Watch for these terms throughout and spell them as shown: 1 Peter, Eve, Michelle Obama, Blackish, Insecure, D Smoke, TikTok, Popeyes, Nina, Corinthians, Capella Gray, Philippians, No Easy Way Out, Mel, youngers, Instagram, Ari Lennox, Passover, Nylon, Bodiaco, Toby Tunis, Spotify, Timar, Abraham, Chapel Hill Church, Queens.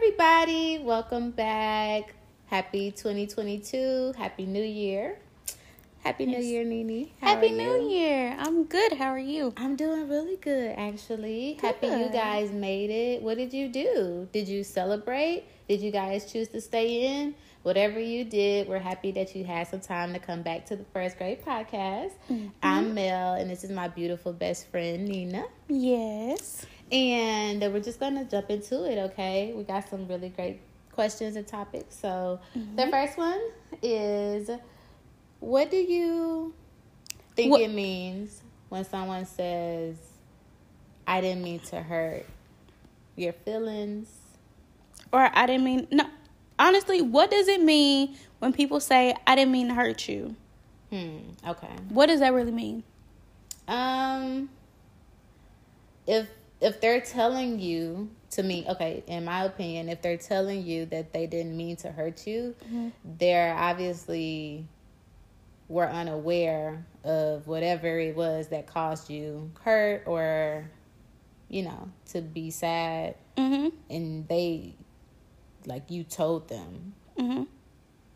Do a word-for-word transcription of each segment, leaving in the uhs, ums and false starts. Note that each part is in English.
everybody, welcome back. Happy twenty twenty-two. Happy New Year. Happy yes. New Year, Nene. How Happy New Year. I'm good. How are you? I'm doing really good, actually. Good. Happy you guys made it. What did you do? Did you celebrate? Did you guys choose to stay in? Whatever you did, we're happy that you had some time to come back to the First Grade Podcast. Mm-hmm. I'm Mel, and this is my beautiful best friend, Nina. Yes. And we're just going to jump into it, okay? We got some really great questions and topics. So mm-hmm. the first one is... What do you think what? it means when someone says, I didn't mean to hurt your feelings? Or I didn't mean, no, honestly, what does it mean when people say, I didn't mean to hurt you? Hmm, okay. What does that really mean? Um, if, if they're telling you, to me, okay, in my opinion, if they're telling you that they didn't mean to hurt you, mm-hmm. they're obviously... were unaware of whatever it was that caused you hurt or, you know, to be sad. Mm-hmm. And they, like, you told them. Mm-hmm.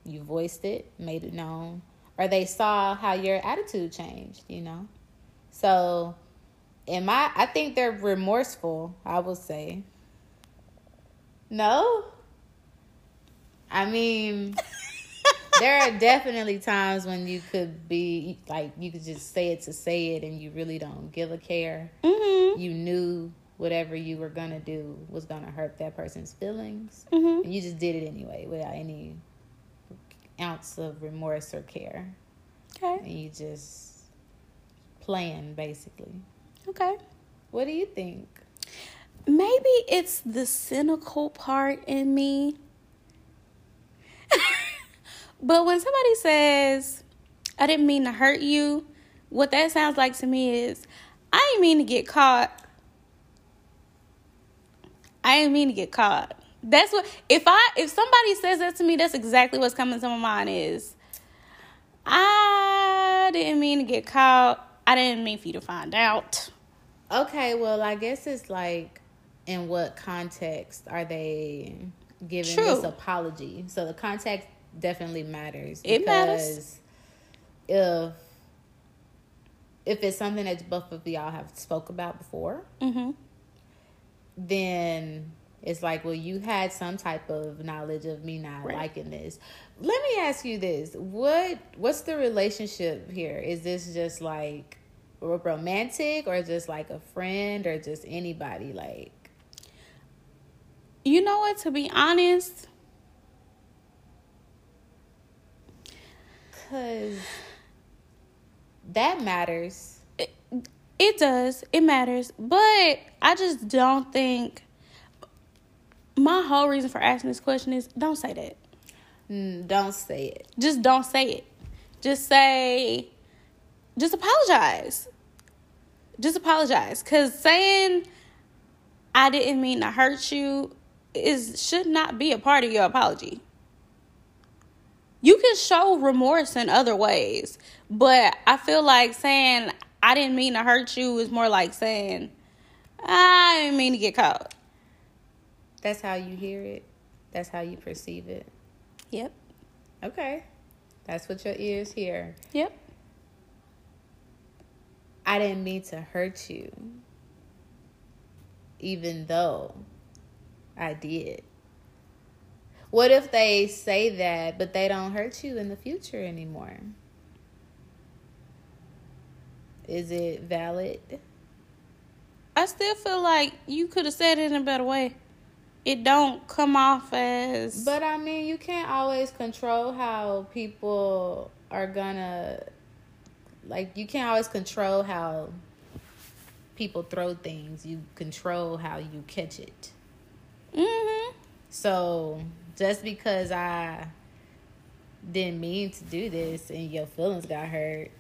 You voiced it, made it known. Or they saw how your attitude changed, you know. So, am I, I think they're remorseful, I will say. No? I mean... There are definitely times when you could be, like, you could just say it to say it and you really don't give a care. Mm-hmm. You knew whatever you were going to do was going to hurt that person's feelings. Mm-hmm. And you just did it anyway without any ounce of remorse or care. Okay. And you just playing, basically. Okay. What do you think? Maybe it's the cynical part in me. But when somebody says, I didn't mean to hurt you, what that sounds like to me is, I didn't mean to get caught. I didn't mean to get caught. That's what, if I, if somebody says that to me, that's exactly what's coming to my mind is, I didn't mean to get caught. I didn't mean for you to find out. Okay, well, I guess it's like, in what context are they giving True. This apology? So the context definitely matters. It matters. If if it's something that both of y'all have spoke about before, mm-hmm. then it's like, well, you had some type of knowledge of me not right. liking this. Let me ask you this: what what's the relationship here? Is this just like romantic, or just like a friend, or just anybody? Like, you know what? To be honest. Because that matters. It, it does. It matters. But I just don't think... My whole reason for asking this question is don't say that. Mm, don't say it. Just don't say it. Just say... Just apologize. Just apologize. Because saying I didn't mean to hurt you is should not be a part of your apology. You can show remorse in other ways, but I feel like saying, I didn't mean to hurt you is more like saying, I didn't mean to get caught. That's how you hear it. That's how you perceive it. Yep. Okay. That's what your ears hear. Yep. I didn't mean to hurt you, even though I did. What if they say that, but they don't hurt you in the future anymore? Is it valid? I still feel like you could have said it in a better way. It don't come off as... But, I mean, you can't always control how people are gonna... Like, you can't always control how people throw things. You control how you catch it. Mm-hmm. So... Just because I didn't mean to do this and your feelings got hurt,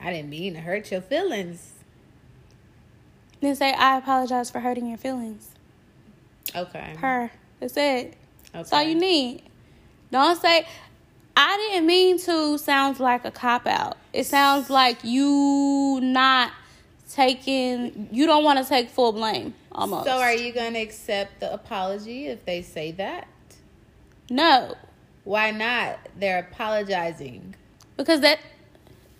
I didn't mean to hurt your feelings. Then say, I apologize for hurting your feelings. Okay. Her. That's it. Okay. That's all you need. Don't say, I didn't mean to sounds like a cop-out. It sounds like you not taking, you don't want to take full blame almost. So are you going to accept the apology if they say that? No. Why not? They're apologizing. Because that,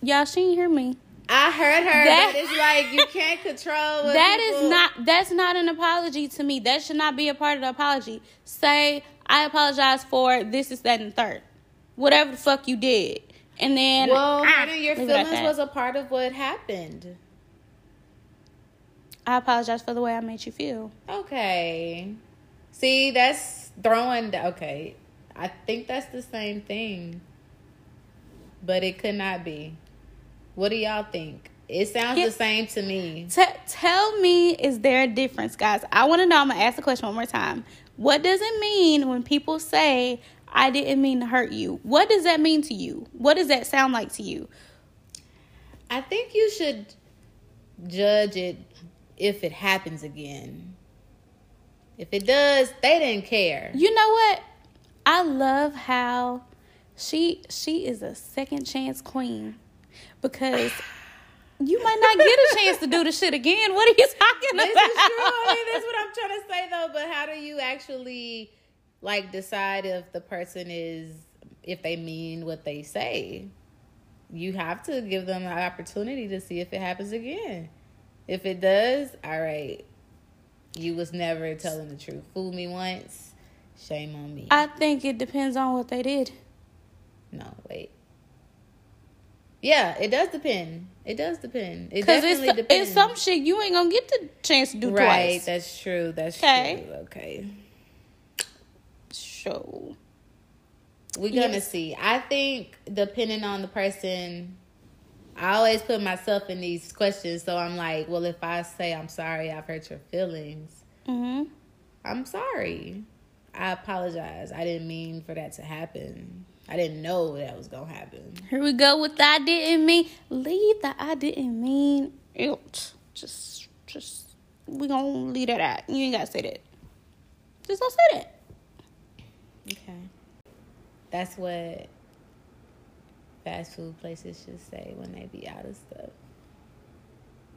y'all, she didn't hear me. I heard her, that, but it's like you can't control what that people. Is not, that's not an apology to me. That should not be a part of the apology. Say, I apologize for this, is that, and third. Whatever the fuck you did. And then... Well, ah, your feelings was a part of what happened. I apologize for the way I made you feel. Okay. See, that's throwing... Okay. I think that's the same thing. But it could not be. What do y'all think? It sounds Can, the same to me. T- tell me, is there a difference, guys? I want to know. I'm going to ask the question one more time. What does it mean when people say... I didn't mean to hurt you? What does that mean to you? What does that sound like to you? I think you should judge it if it happens again. If it does, they didn't care. You know what? I love how she she is a second chance queen, because you might not get a chance to do the shit again. What are you talking this about? This is true. I mean, that's what I'm trying to say, though. But how do you actually... Like, decide if the person is, if they mean what they say? You have to give them the opportunity to see if it happens again. If it does, all right, you was never telling the truth. Fool me once, shame on me. I think it depends on what they did. No, wait. Yeah, it does depend. It does depend. It definitely it's, depends. It's some shit you ain't gonna get the chance to do right, twice. Right, that's true. That's okay. true. Okay. Show. We're gonna yes. see. I think depending on the person, I always put myself in these questions. So I'm like, well, if I say I'm sorry, I've hurt your feelings. Mm-hmm. I'm sorry. I apologize. I didn't mean for that to happen. I didn't know that was gonna happen. Here we go with the I didn't mean. Leave the I didn't mean. Out. Just, just, we gonna leave that out. You ain't gotta say that. Just don't say that. Okay. That's what fast food places should say when they be out of stuff.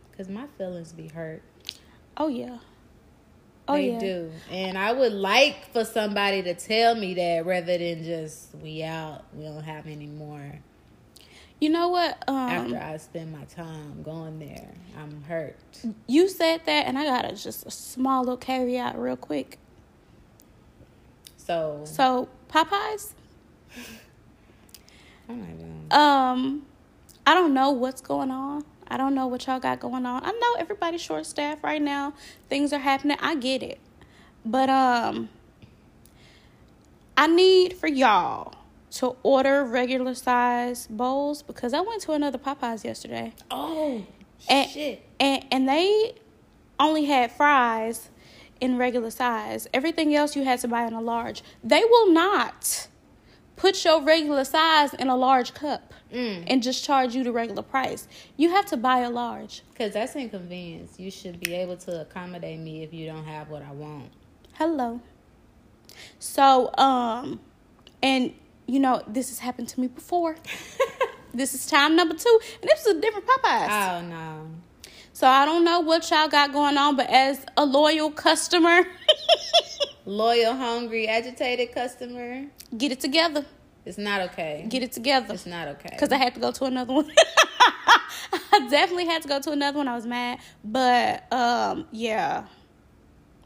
Because my feelings be hurt. Oh, yeah. Oh, they yeah. They do. And I would like for somebody to tell me that rather than just, we out, we don't have any more. You know what? Um, After I spend my time going there, I'm hurt. You said that, and I got a, just a small little caveat real quick. So, so Popeyes, oh my God. um, I don't know what's going on. I don't know what y'all got going on. I know everybody's short staffed right now. Things are happening. I get it. But um, I need for y'all to order regular size bowls, because I went to another Popeyes yesterday. Oh, and, shit. And, and they only had fries in regular size. Everything else you had to buy in a large. They will not put your regular size in a large cup mm. and just charge you the regular price. You have to buy a large. Because that's inconvenience. You should be able to accommodate me if you don't have what I want. Hello. So, um, and, you know, this has happened to me before. This is time number two. And this is a different Popeyes. Oh, no. So I don't know what y'all got going on, but as a loyal customer. Loyal, hungry, agitated customer. Get it together. It's not okay. Get it together. It's not okay. Because I had to go to another one. I definitely had to go to another one. I was mad. But, um, yeah.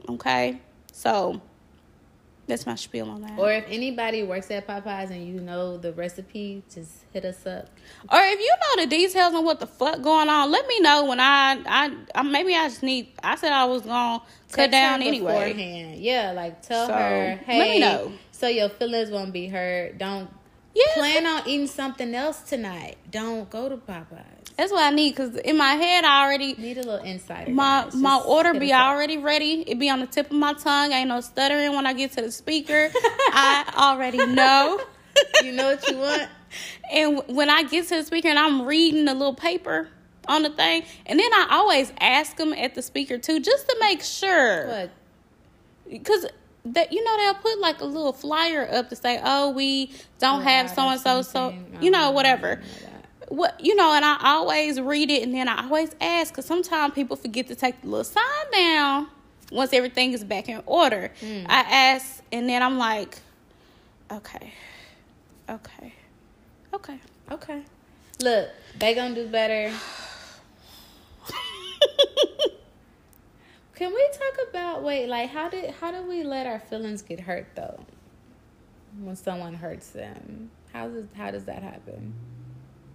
Okay. So, that's my spiel on that. Or if anybody works at Popeyes and you know the recipe, just hit us up. Or if you know the details on what the fuck going on, let me know when I, I, I maybe I just need, I said I was going to cut down anyway. Beforehand. Yeah, like tell so, her, hey, let me know. So your feelings won't be hurt. Don't yeah. plan on eating something else tonight. Don't go to Popeyes. That's what I need, because in my head I already... Need a little insider. My my order be already ready. It be on the tip of my tongue. I ain't no stuttering when I get to the speaker. I already know. You know what you want. And when I get to the speaker and I'm reading the little paper on the thing, and then I always ask them at the speaker too, just to make sure. What? Because... That, you know, they'll put like a little flyer up to say, oh, we don't oh, have so and so, so, you know, whatever. what, you know, and I always read it and then I always ask, because sometimes people forget to take the little sign down once everything is back in order. Mm. I ask, and then I'm like, okay, okay, okay, okay. Look, they gonna do better. Can we talk about, wait, like, how did how do we let our feelings get hurt, though? When someone hurts them, how does how does that happen?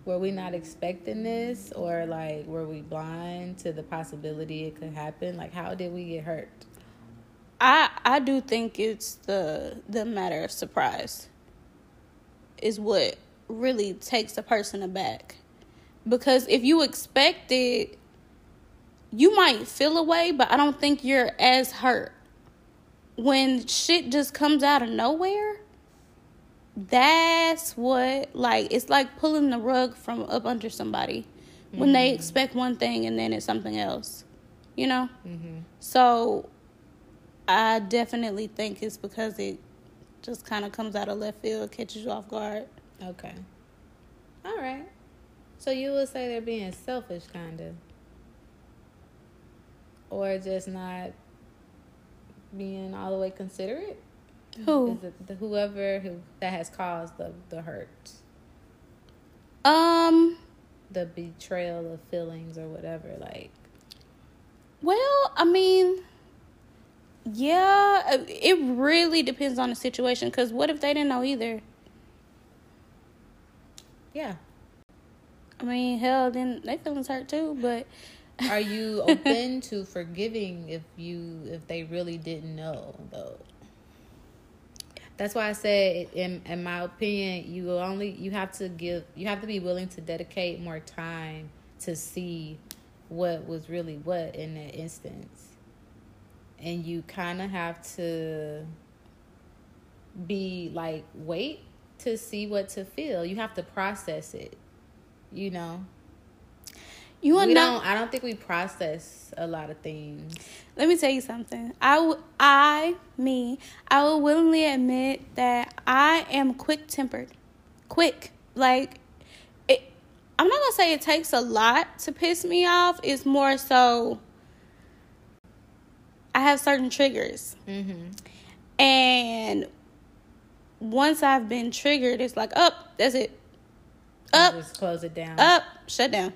Were we not expecting this, or like were we blind to the possibility it could happen? Like, how did we get hurt? I I do think it's the the matter of surprise is what really takes a person aback, because if you expect it, you might feel a way, but I don't think you're as hurt when shit just comes out of nowhere. That's what, like, it's like pulling the rug from up under somebody mm-hmm. when they expect one thing and then it's something else, you know? Mm-hmm. So I definitely think it's because it just kind of comes out of left field, catches you off guard. Okay. All right. So you would say they're being selfish, kind of? Or just not being all the way considerate? Who? Is it the whoever who that has caused the, the hurt? Um, the betrayal of feelings or whatever, like. Well, I mean, yeah, it really depends on the situation. Because what if they didn't know either? Yeah. I mean, hell, then their feelings hurt too, but. Are you open to forgiving if you if they really didn't know, though? That's why I said, in in my opinion, you only you have to give you have to be willing to dedicate more time to see what was really what in that instance, and you kind of have to be like wait to see what to feel. You have to process it, you know. You are we not. Don't, I don't think we process a lot of things. Let me tell you something. I, w- I, me, I will willingly admit that I am quick-tempered. Quick. Like, it, I'm not going to say it takes a lot to piss me off. It's more so I have certain triggers. Mm-hmm. And once I've been triggered, it's like, up, oh, that's it. Up. Just close it down. Up, shut down.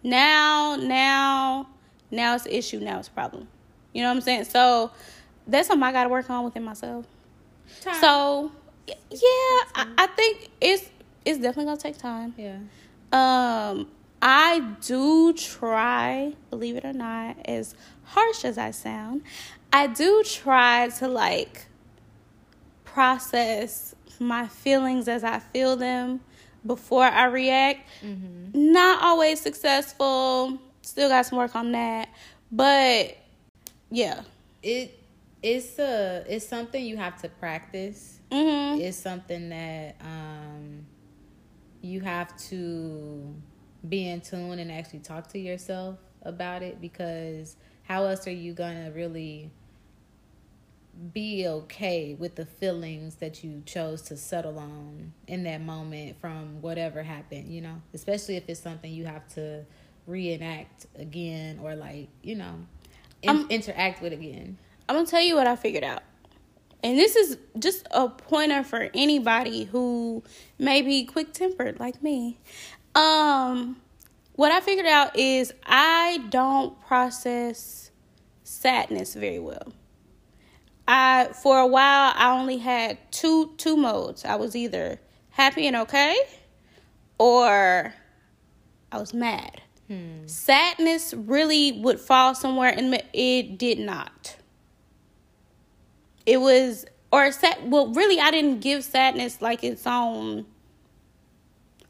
Now, now, now it's an issue. Now it's a problem. You know what I'm saying? So that's something I got to work on within myself. Time. So, yeah, I, I think it's it's definitely going to take time. Yeah. Um, I do try, believe it or not, as harsh as I sound, I do try to, like, process my feelings as I feel them before I react. Mm-hmm. Not always successful. Still got some work on that. But yeah, it it's a it's something you have to practice. Mm-hmm. It's something that um you have to be in tune and actually talk to yourself about it, because how else are you gonna really be okay with the feelings that you chose to settle on in that moment from whatever happened, you know, especially if it's something you have to reenact again or, like, you know, in- interact with again. I'm gonna tell you what I figured out. And this is just a pointer for anybody who may be quick-tempered like me. Um, what I figured out is I don't process sadness very well. I, for a while, I only had two two modes. I was either happy and okay, or I was mad. Hmm. Sadness really would fall somewhere, and it did not. It was, or sad, well, really, I didn't give sadness like its own,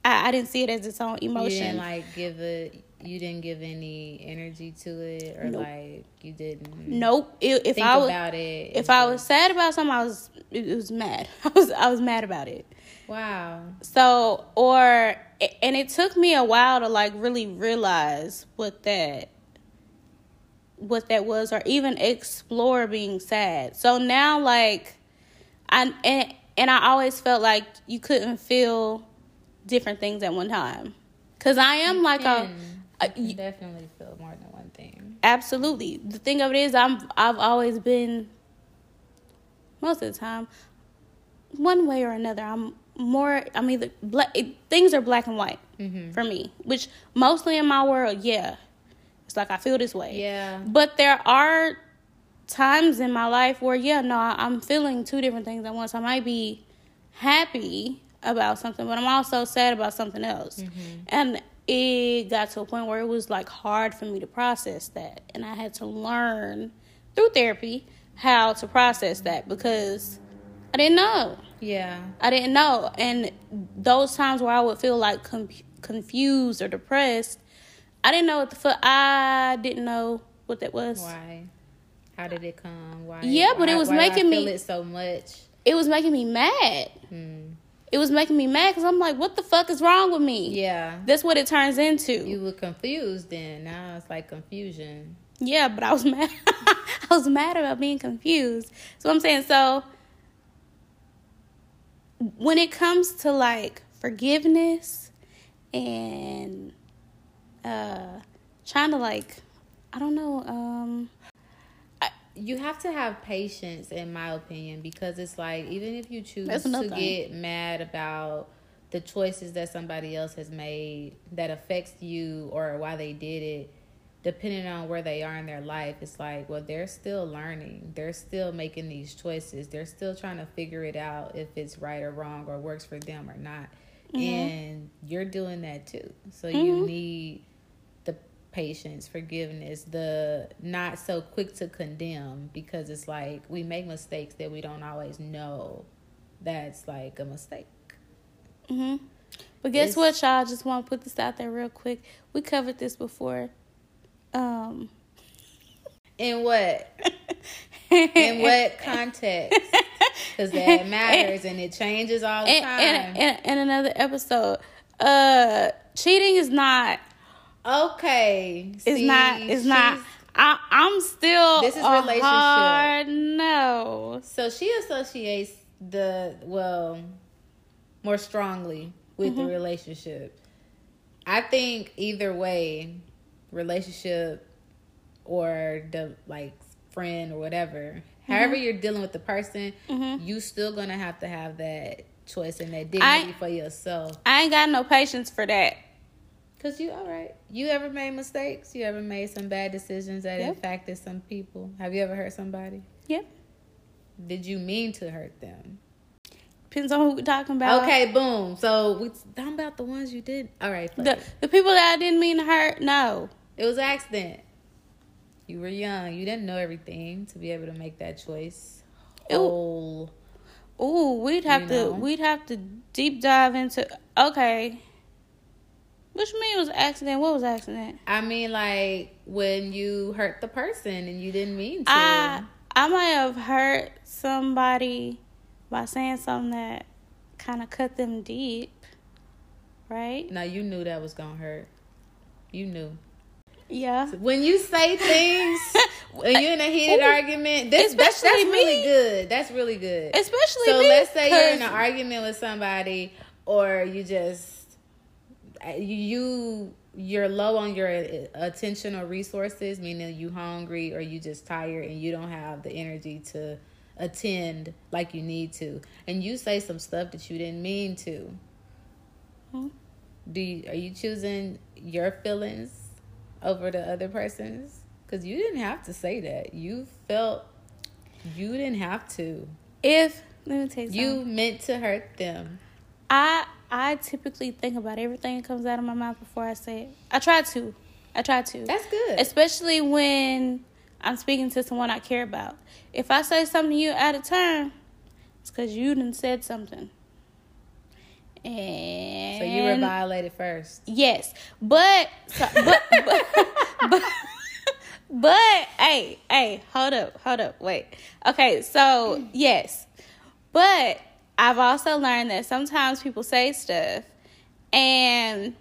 I, I didn't see it as its own emotion. You didn't, like, give it... You didn't give any energy to it, or nope. like you didn't. Nope. It, if think I was, about it, if I was sad about something, I was it, it was mad. I was I was mad about it. Wow. So or and it took me a while to like really realize what that what that was, or even explore being sad. So now like I and and I always felt like you couldn't feel different things at one time. Because I am you like can. a... a you, you definitely feel more than one thing. Absolutely. The thing of it is, I'm, I've always been, most of the time, one way or another, I'm more... I'm either... Black, it, things are black and white mm-hmm. for me. Which, mostly in my world, yeah. It's like, I feel this way. Yeah. But there are times in my life where, yeah, no, I'm feeling two different things at once. I might be happy about something, but I'm also sad about something else. Mm-hmm. And it got to a point where it was, like, hard for me to process that. And I had to learn, through therapy, how to process that because I didn't know. Yeah. I didn't know. And those times where I would feel, like, com- confused or depressed, I didn't know what the fuck. I didn't know what that was. Why? How did it come? Why? Yeah, but why, it was why making me feel it so much. It was making me mad. Mm. It was making me mad because I'm like, what the fuck is wrong with me? Yeah, that's what it turns into. You were confused then. Now it's like confusion. Yeah, but I was mad. I was mad about being confused. So I'm saying, so when it comes to like forgiveness and. Uh, trying to like, I don't know. Um, I, you have to have patience, in my opinion, because it's like even if you choose to thing. get mad about the choices that somebody else has made that affects you or why they did it, depending on where they are in their life, it's like, well, they're still learning. They're still making these choices. They're still trying to figure it out if it's right or wrong or works for them or not. Mm-hmm. And you're doing that too. So mm-hmm. you need patience, forgiveness, the not so quick to condemn, because it's like we make mistakes that we don't always know that's like a mistake. Mm-hmm. But guess it's, what, y'all? Just want to put this out there real quick. We covered this before. Um, in what? In what context? Because that matters and, and it changes all the and, time. And, and, and another episode, uh, cheating is not. Okay. It's See, not, it's not, I, I'm still This is a relationship. Hard no. So she associates the, well, more strongly with mm-hmm. the relationship. I think either way, relationship or the, like, friend or whatever, mm-hmm. however you're dealing with the person, mm-hmm. you still gonna have to have that choice and that dignity I, for yourself. I ain't got no patience for that. Because you, all right. You ever made mistakes? You ever made some bad decisions that yep. impacted some people? Have you ever hurt somebody? Yep. Did you mean to hurt them? Depends on who we're talking about. Okay, boom. So, we're talking about the ones you did. All right. The, the people that I didn't mean to hurt, no. It was an accident. You were young. You didn't know everything to be able to make that choice. Oh. Ooh, we'd have you know? to, we'd have to deep dive into, okay. What you mean it was an accident? What was an accident? I mean, like, when you hurt the person and you didn't mean to. I, I might have hurt somebody by saying something that kind of cut them deep, right? No, you knew that was going to hurt. You knew. Yeah. When you say things, when you're in a heated Ooh, argument, this, that's, that's really good. That's really good. Especially So me, let's say you're in an argument with somebody or you just... you you're low on your attention or resources, meaning you hungry or you just tired and you don't have the energy to attend like you need to, and you say some stuff that you didn't mean to. Hmm. Do you, are you choosing your feelings over the other person's? Because you didn't have to say that. You felt you didn't have to. If let me take you meant to hurt them. I. I typically think about everything that comes out of my mouth before I say it. I try to. I try to. That's good. Especially when I'm speaking to someone I care about. If I say something to you out of turn, it's because you done said something. And so you were violated first. Yes. But, so, but, but, but, but, but, hey, hey, hold up, hold up, wait. Okay, so, yes. But... I've also learned that sometimes people say stuff and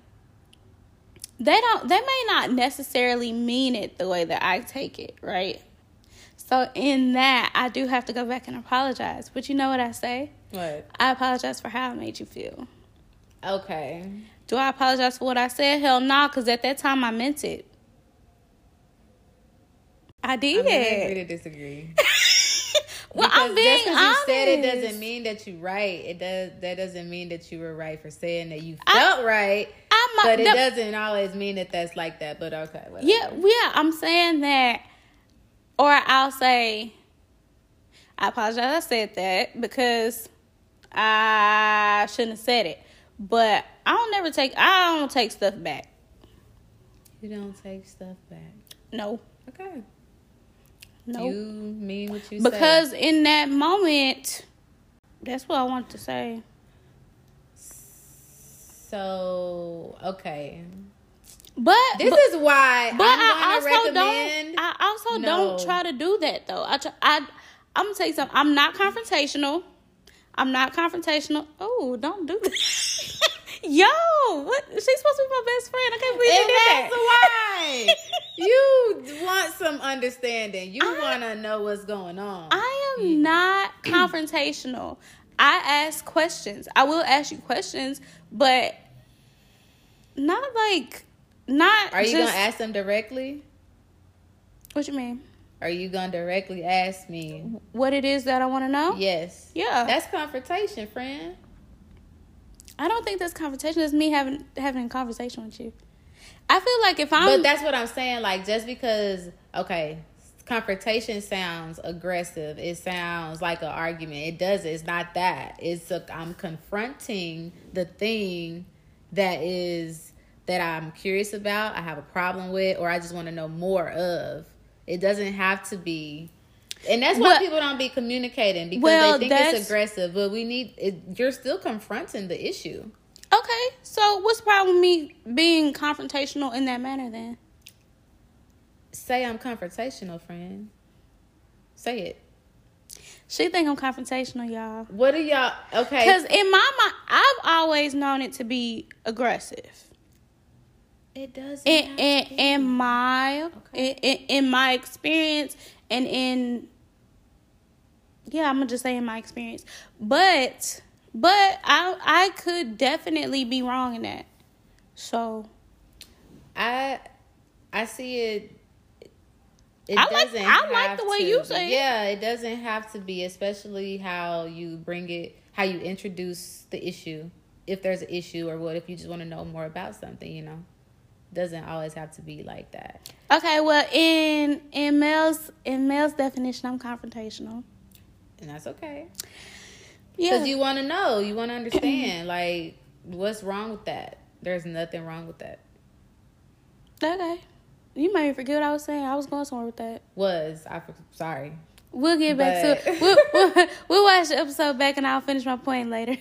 they don't, they may not necessarily mean it the way that I take it, right? So in that, I do have to go back and apologize. But you know what I say? What? I apologize for how I made you feel. Okay. Do I apologize for what I said? Hell no, nah, because at that time I meant it. I did. I'm gonna agree to disagree. Well, because I'm being just because honest. You said it doesn't mean that you're right. It does. That doesn't mean that you were right for saying that you felt I, right. I'm, but it the, doesn't always mean that that's like that. But okay, whatever. Yeah, yeah. I'm saying that, or I'll say, I apologize. I said that because I shouldn't have said it. But I don't never take. I don't take stuff back. You don't take stuff back. No. Okay. No. Nope. You mean what you said. Because say. In that moment, that's what I wanted to say. So, okay. But this but, is why but I'm going to recommend. Don't, I also no. don't try to do that, though. I, try, I I'm going to tell you something. I'm not confrontational. I'm not confrontational. Oh, don't do that. Yo, what? She's supposed to be my best friend. I can't believe you did that. And that's why. You want some understanding. You want to know what's going on. I am mm. not confrontational. I ask questions. I will ask you questions, but not like, not Are you going to ask them directly? What you mean? Are you going to directly ask me what it is that I want to know? Yes. Yeah. That's confrontation, friend. I don't think that's confrontation. It's me having having a conversation with you. I feel like if I'm... But that's what I'm saying. Like, just because... Okay, confrontation sounds aggressive. It sounds like an argument. It doesn't. It's not that. It's a, I'm confronting the thing that is... That I'm curious about, I have a problem with, or I just want to know more of. It doesn't have to be... And that's why but, people don't be communicating, because well, they think it's aggressive. But we need... It, you're still confronting the issue. Okay, so what's the problem with me being confrontational in that manner then? Say I'm confrontational, friend. Say it. She think I'm confrontational, y'all. What are y'all... Okay. Because in my mind, I've always known it to be aggressive. It doesn't in, have in, to be. In my... Okay. In, in, in my experience... And in, yeah, I'm going to just say in my experience. But, but I I could definitely be wrong in that. So. I I see it. It I doesn't like, I have like the way to, you say it. Yeah, it doesn't have to be, especially how you bring it, how you introduce the issue. If there's an issue, or what if you just want to know more about something, you know. Doesn't always have to be like that. Okay, well, in in Mel's in Mel's definition, I'm confrontational, and that's okay. Yeah, because you want to know, you want to understand, like what's wrong with that. There's nothing wrong with that. Okay, you might forget what I was saying. I was going somewhere with that. Was I? Sorry. We'll get back but... to it. We'll, we'll, we'll watch the episode back, and I'll finish my point later.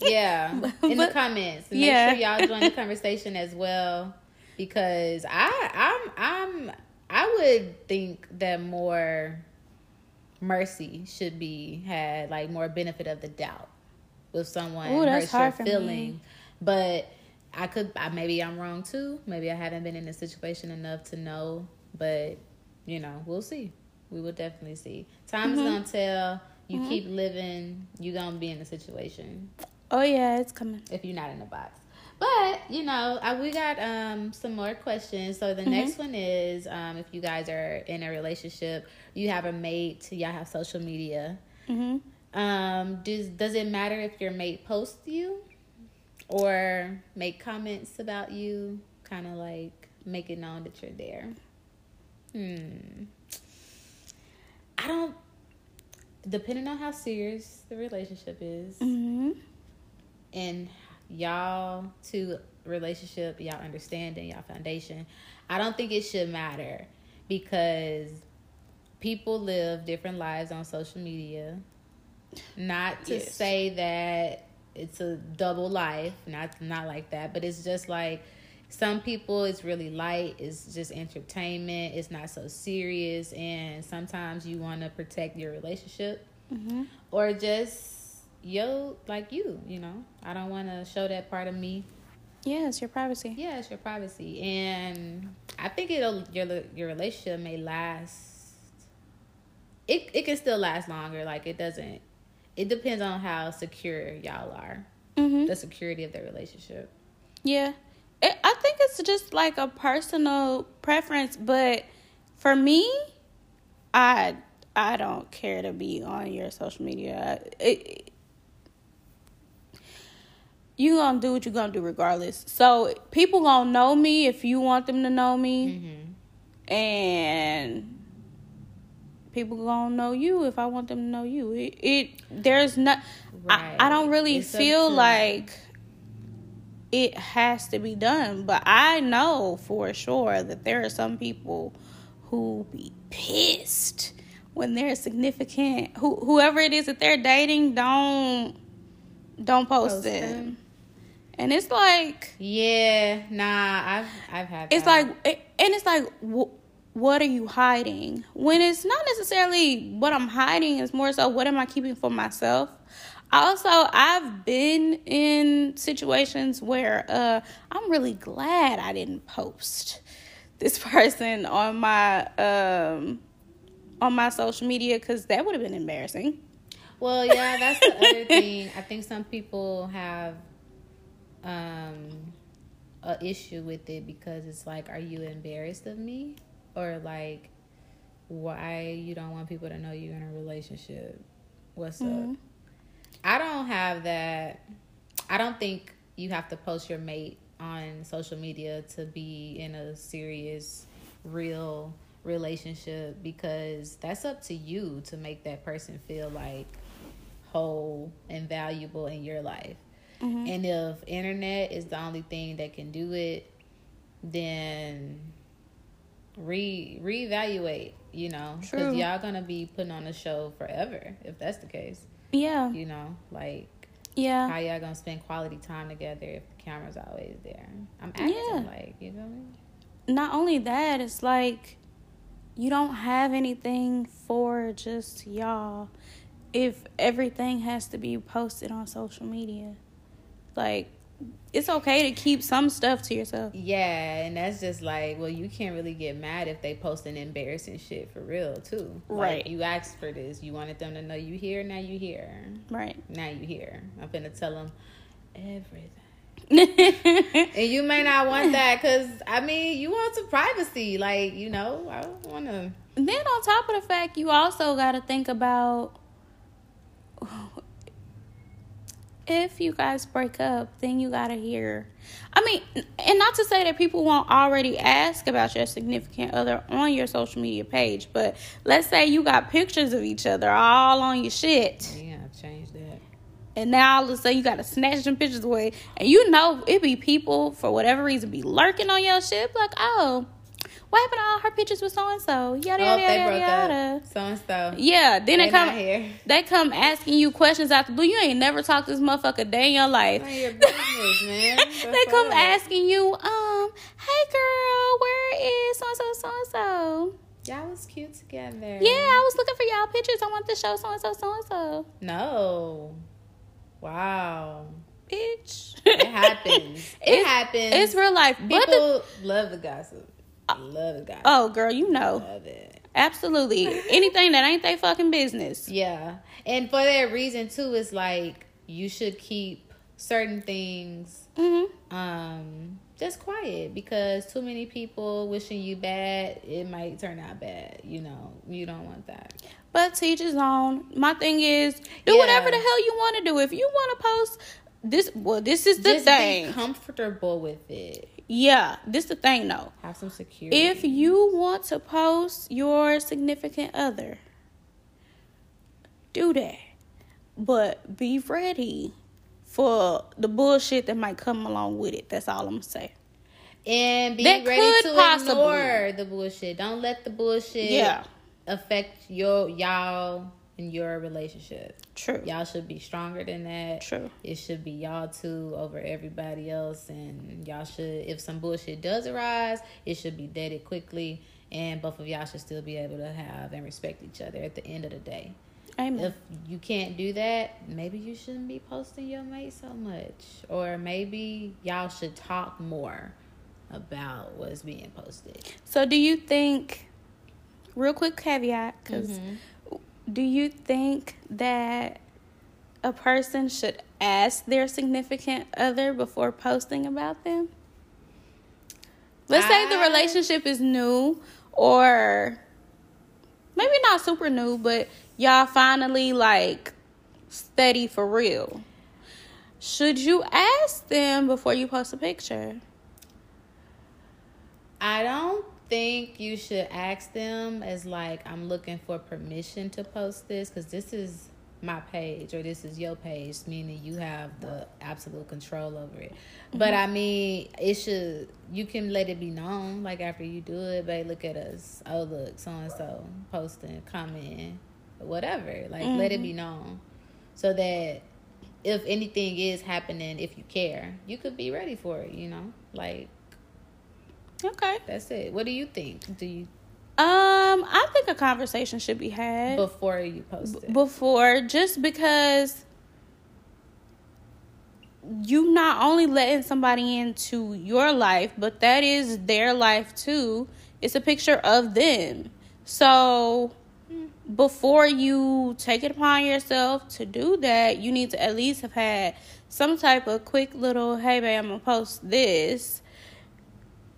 Yeah, but, in the comments. Make yeah. sure y'all join the conversation as well, because I, I'm, I'm, I would think that more mercy should be had, like more benefit of the doubt with someone. Ooh, that's hard for me. Hurts your feeling, but I could, I, maybe I'm wrong too. Maybe I haven't been in this situation enough to know, but you know, we'll see. We will definitely see. Time mm-hmm. is gonna tell. You mm-hmm. keep living, you gonna be in a situation. Oh yeah, it's coming. If you're not in the box. But, you know, I, we got um, some more questions. So the mm-hmm. next one is, um, if you guys are in a relationship, you have a mate, y'all have social media. Mm-hmm. Um, does, does it matter if your mate posts you or make comments about you? Kind of like make it known that you're there. Hmm. I don't... Depending on how serious the relationship is, mm-hmm. and y'all two relationship, y'all understanding, y'all foundation, I don't think it should matter, because people live different lives on social media. Not to yes. say that it's a double life, not not like that, but it's just like some people, it's really light, it's just entertainment, it's not so serious, and sometimes you want to protect your relationship, mm-hmm. or just yo, like you, you know, I don't want to show that part of me. Yeah, it's your privacy. Yeah, it's your privacy, and I think it'll your your relationship may last. It it can still last longer. Like it doesn't. It depends on how secure y'all are. Mm-hmm. The security of the relationship. Yeah. It, I think it's just like a personal preference, but for me, I I don't care to be on your social media. It, it, you gonna do what you gonna do regardless. So people gonna know me if you want them to know me, mm-hmm. and people gonna know you if I want them to know you. It, it there's not. Right. I, I don't really it's feel like. It has to be done, but I know for sure that there are some people who be pissed when they're significant, who whoever it is that they're dating don't don't post, post it. Them. And it's like, yeah, nah, I've I've had. It's that. like, it, and it's like, wh- what are you hiding? When it's not necessarily what I'm hiding, it's more so what am I keeping for myself. Also, I've been in situations where uh, I'm really glad I didn't post this person on my um, on my social media, because that would have been embarrassing. Well, yeah, that's the other thing. I think some people have um, an issue with it because it's like, are you embarrassed of me? Or like, why you don't want people to know you're in a relationship? What's mm-hmm. up? I don't have that. I don't think you have to post your mate on social media to be in a serious, real relationship, because that's up to you to make that person feel like whole and valuable in your life. Mm-hmm. And if internet is the only thing that can do it, then re reevaluate, you know, because y'all gonna be putting on a show forever if that's the case. Yeah. You know, like, yeah. How y'all gonna spend quality time together if the camera's always there? I'm acting yeah. like, you know what I mean? Not only that, it's like you don't have anything for just y'all if everything has to be posted on social media. Like, it's okay to keep some stuff to yourself. Yeah, and that's just like, well, you can't really get mad if they post an embarrassing shit for real, too. Right. Like, you asked for this. You wanted them to know you here, now you here. Right. Now you here. I'm finna tell them everything. And you may not want that because, I mean, you want some privacy. Like, you know, I don't want to. Then on top of the fact, you also got to think about... If you guys break up, then you gotta hear. I mean, and not to say that people won't already ask about your significant other on your social media page, but let's say you got pictures of each other all on your shit. Yeah, I've changed that. And now all of a sudden you gotta snatch them pictures away. And you know, it be people, for whatever reason, be lurking on your shit. Like, oh, what happened to all her pictures with so-and-so? Yada, yada, oh, they yada, broke yada. Up. So-and-so. Yeah. Then they come here. They come asking you questions out the blue. You ain't never talked to this motherfucker day in your life. Not your business, man. They come asking you, um, hey, girl, where is so-and-so, so-and-so? Y'all was cute together. Yeah, I was looking for y'all pictures. I wanted to show so-and-so, so-and-so. No. Wow. Bitch. It happens. It it's, happens. It's real life. People but the, love the gossip. Love it, guys. Oh, girl, you know. Love it. Absolutely. Anything that ain't they fucking business. Yeah. And for that reason, too, it's like you should keep certain things mm-hmm. um, just quiet, because too many people wishing you bad, it might turn out bad. You know, you don't want that. But to each his own. My thing is, do yeah. whatever the hell you want to do. If you want to post this, well, this is the just thing. Be comfortable with it. Yeah, this the thing, though. Have some security. If you want to post your significant other, do that. But be ready for the bullshit that might come along with it. That's all I'm going to say. And be that ready to possibly. Ignore the bullshit. Don't let the bullshit yeah. affect your y'all in your relationship. True. Y'all should be stronger than that. True. It should be y'all two over everybody else, and y'all should, if some bullshit does arise, it should be deaded quickly, and both of y'all should still be able to have and respect each other at the end of the day. Amen. If you can't do that, maybe you shouldn't be posting your mate so much, or maybe y'all should talk more about what's being posted. So do you think, real quick caveat, because... Mm-hmm. Do you think that a person should ask their significant other before posting about them? Let's I... say the relationship is new, or maybe not super new, but y'all finally, like, steady for real. Should you ask them before you post a picture? I don't think you should ask them as, like, I'm looking for permission to post this, because this is my page or this is your page, meaning you have the absolute control over it. Mm-hmm. But I mean, it should, you can let it be known, like, after you do it, babe, look at us, oh look, so and so posting, commenting, whatever, like, mm-hmm. let it be known so that if anything is happening, if you care, you could be ready for it, you know, like, okay, that's it. What do you think? Do you Um, I think a conversation should be had before you post it. B- before, just because you not only letting somebody into your life, but that is their life too. It's a picture of them. So mm. before you take it upon yourself to do that, you need to at least have had some type of quick little, hey babe, I'm gonna post this,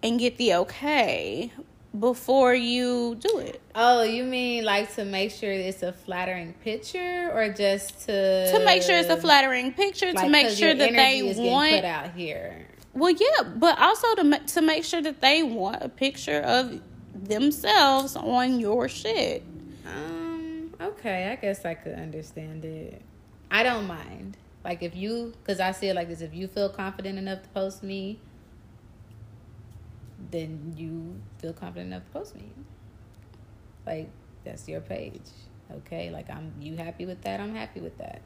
and get the okay before you do it. Oh, you mean like to make sure it's a flattering picture, or just to to make sure it's a flattering picture, like, to make sure that they is want put out here. Well, yeah, but also to to make sure that they want a picture of themselves on your shit. Um. Okay, I guess I could understand it. I don't mind. Like, if you, because I see it like this. If you feel confident enough to post me, then you feel confident enough to post me. Like, that's your page. Okay? Like, I'm you happy with that? I'm happy with that.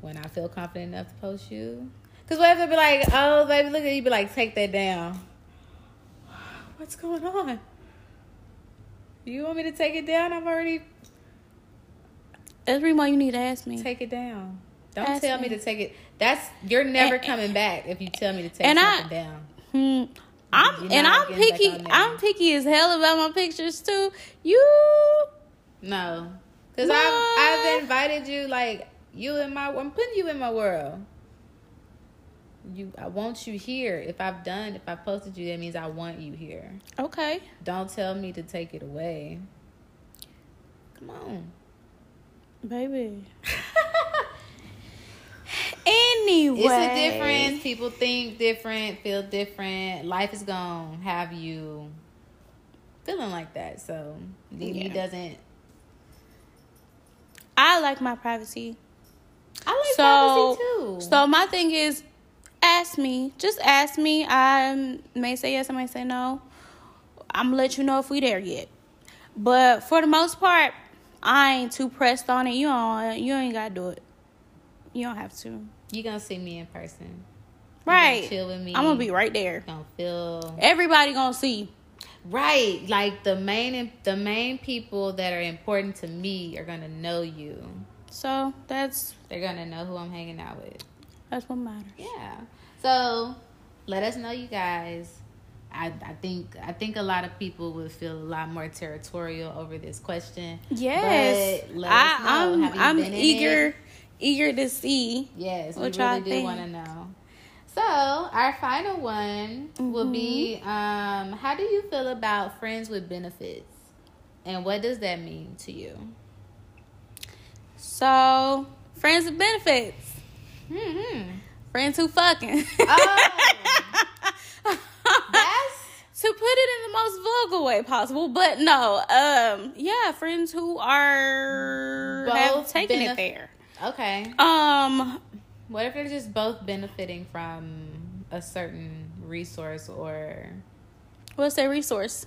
When I feel confident enough to post you. Because what if they be like, oh, baby, look at you. Be like, take that down. What's going on? You want me to take it down? I've already... That's really why you need to ask me. Take it down. Don't ask tell me. me to take it... That's... You're never and, coming back if you tell me to take something I, down. Hmm. I'm and I'm picky. I'm picky as hell about my pictures too. You no, because I've I've invited you. Like, you in my, I'm putting you in my world. You, I want you here. If I've done, if I posted you, that means I want you here. Okay. Don't tell me to take it away. Come on, baby. Anyway, it's a difference. People think different, feel different. Life is gonna have you feeling like that. So yeah. He doesn't. I like my privacy. I like so, privacy too. So my thing is, ask me. Just ask me. I may say yes. I may say no. I'm gonna let you know if we there yet. But for the most part, I ain't too pressed on it. You don't. You ain't gotta do it. You don't have to. You're going to see me in person. Right. You're gonna chill with me. I'm going to be right there. Going to feel. Everybody going to see. Right. Like, the main the main people that are important to me are going to know you. So, that's... They're going to know who I'm hanging out with. That's what matters. Yeah. So, let us know, you guys. I, I think I think a lot of people would feel a lot more territorial over this question. Yes. But let I, us know. I'm, have you I'm been eager... In Eager to see. Yes, what we really do think. Want to know. So our final one mm-hmm. will be: um, how do you feel about friends with benefits, and what does that mean to you? So, friends with benefits. Mm-hmm. Friends who fucking. Oh. That's to put it in the most vulgar way possible, but no, um, yeah, friends who are both have taken benef- it there. Okay. Um, what if they're just both benefiting from a certain resource or... What's that resource?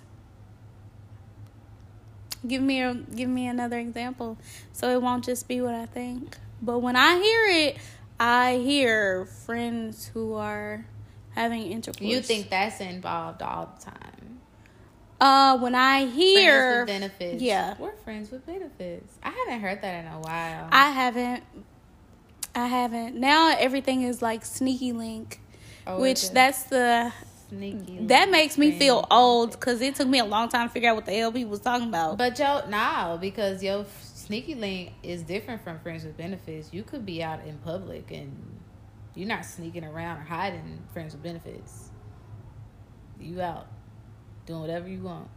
Give me a give me another example, so it won't just be what I think. But when I hear it, I hear friends who are having intercourse. You think that's involved all the time? Uh, when I hear... Friends with benefits. Yeah. We're friends with benefits. I haven't heard that in a while. I haven't. I haven't. Now everything is like sneaky link, oh, which that's the... Sneaky link. That makes me feel old, because it took me a long time to figure out what the hell people was talking about. But yo, no, because your Sneaky link is different from friends with benefits. You could be out in public and you're not sneaking around or hiding friends with benefits. You out doing whatever you want.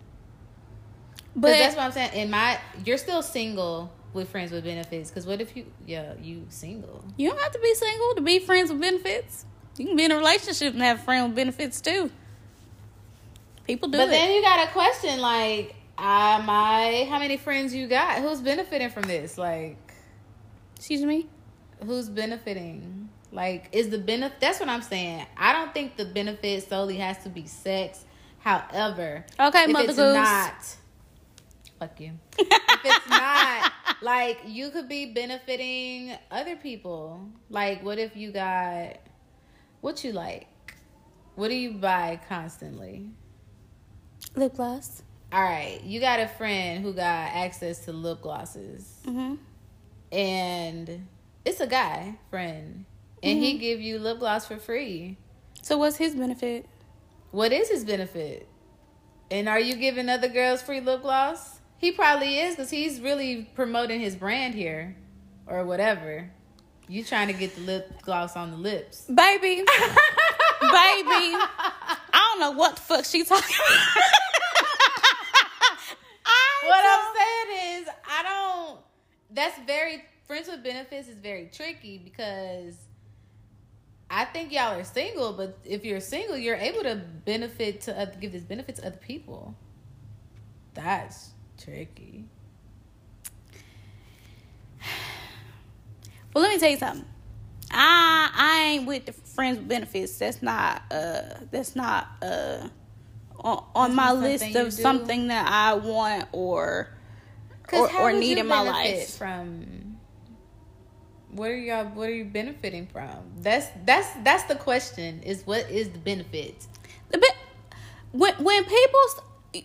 But that's what I'm saying. In my, you're still single with friends with benefits. Because what if you, yeah, you single? You don't have to be single to be friends with benefits. You can be in a relationship and have friends with benefits too. People do. But it. Then you got a question like, I, my, how many friends you got? Who's benefiting from this? Like, excuse me? Who's benefiting? Like, is the benefit? That's what I'm saying. I don't think the benefit solely has to be sex. However, okay, if Mother it's Goose. Not, fuck you. If it's not, like, you could be benefiting other people. Like, what if you got, what you like? What do you buy constantly? Lip gloss. All right, you got a friend who got access to lip glosses. Mm-hmm. And it's a guy friend. And mm-hmm. he give you lip gloss for free. So what's his benefit? What is his benefit? And are you giving other girls free lip gloss? He probably is because he's really promoting his brand here or whatever. You trying to get the lip gloss on the lips. Baby. Baby. I don't know what the fuck she talking about. What I'm saying is, I don't, that's very, friends with benefits is very tricky because I think y'all are single, but if you're single, you're able to benefit, to uh, give this benefit to other people. That's tricky. Well, let me tell you something. I I ain't with the friends with benefits. That's not, uh, that's not, uh. on, on my list of something that I want or or, or need in my life. From what are y'all? What are you benefiting from? That's that's that's the question. Is what is the benefit? The be- when when people,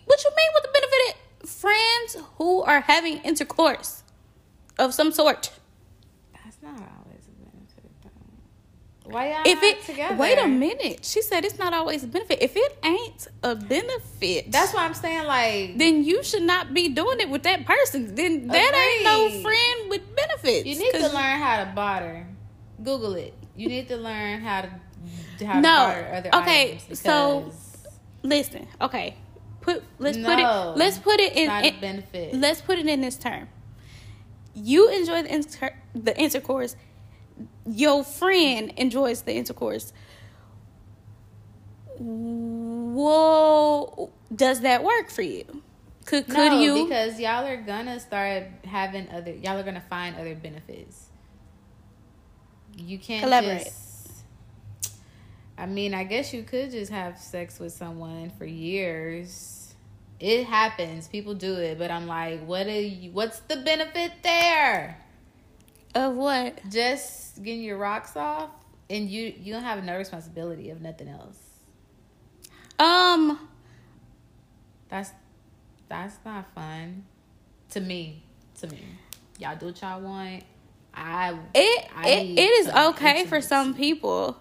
what you mean with the benefit? Friends who are having intercourse of some sort. That's not always a benefit. Why y'all if it, together? Wait a minute. She said it's not always a benefit. If it ain't a benefit, that's why I'm saying like, then you should not be doing it with that person. Then that agreed. Ain't no friend with benefits. You need to learn how to barter. Google it. You need to learn how to how no. to barter other okay, items. Okay, so listen. Okay, put let's no, put it. Let's put it in not a benefit. Let's put it in this term. You enjoy the inter- the intercourse. Your friend enjoys the intercourse. Whoa, does that work for you? Could could no, you? Because y'all are gonna start having other. Y'all are gonna find other benefits. You can't collaborate. Just, I mean, I guess you could just have sex with someone for years. It happens. People do it, but I'm like, what are you? What's the benefit there? Of what? Just getting your rocks off, and you you don't have no responsibility of nothing else. Um, that's that's not fun to me. To me, y'all do what y'all want. I it I it, it is okay for some people.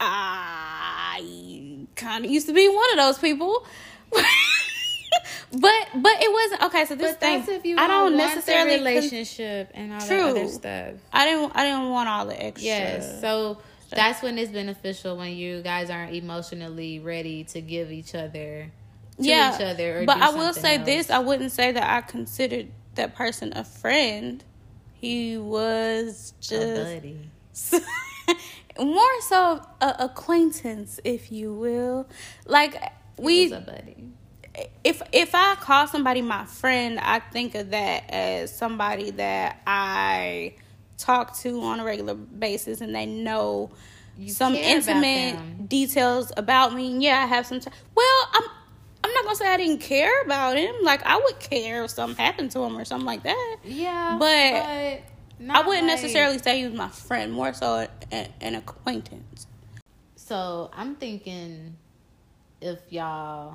I kind of used to be one of those people. But but it wasn't okay. So this but thing, that's if you I don't want necessarily the relationship con- and all true. That other stuff. I didn't I didn't want all the extra. Yes, so stuff. That's when it's beneficial when you guys aren't emotionally ready to give each other, to yeah. each other. Or but do I will say else. This: I wouldn't say that I considered that person a friend. He was just more so a acquaintance, if you will. Like he we. Was a buddy. If if I call somebody my friend, I think of that as somebody that I talk to on a regular basis and they know you some intimate about details about me. And yeah, I have some... T- well, I'm I'm not going to say I didn't care about him. Like, I would care if something happened to him or something like that. Yeah, but, but not I wouldn't like... necessarily say he was my friend. More so an, an acquaintance. So, I'm thinking if y'all...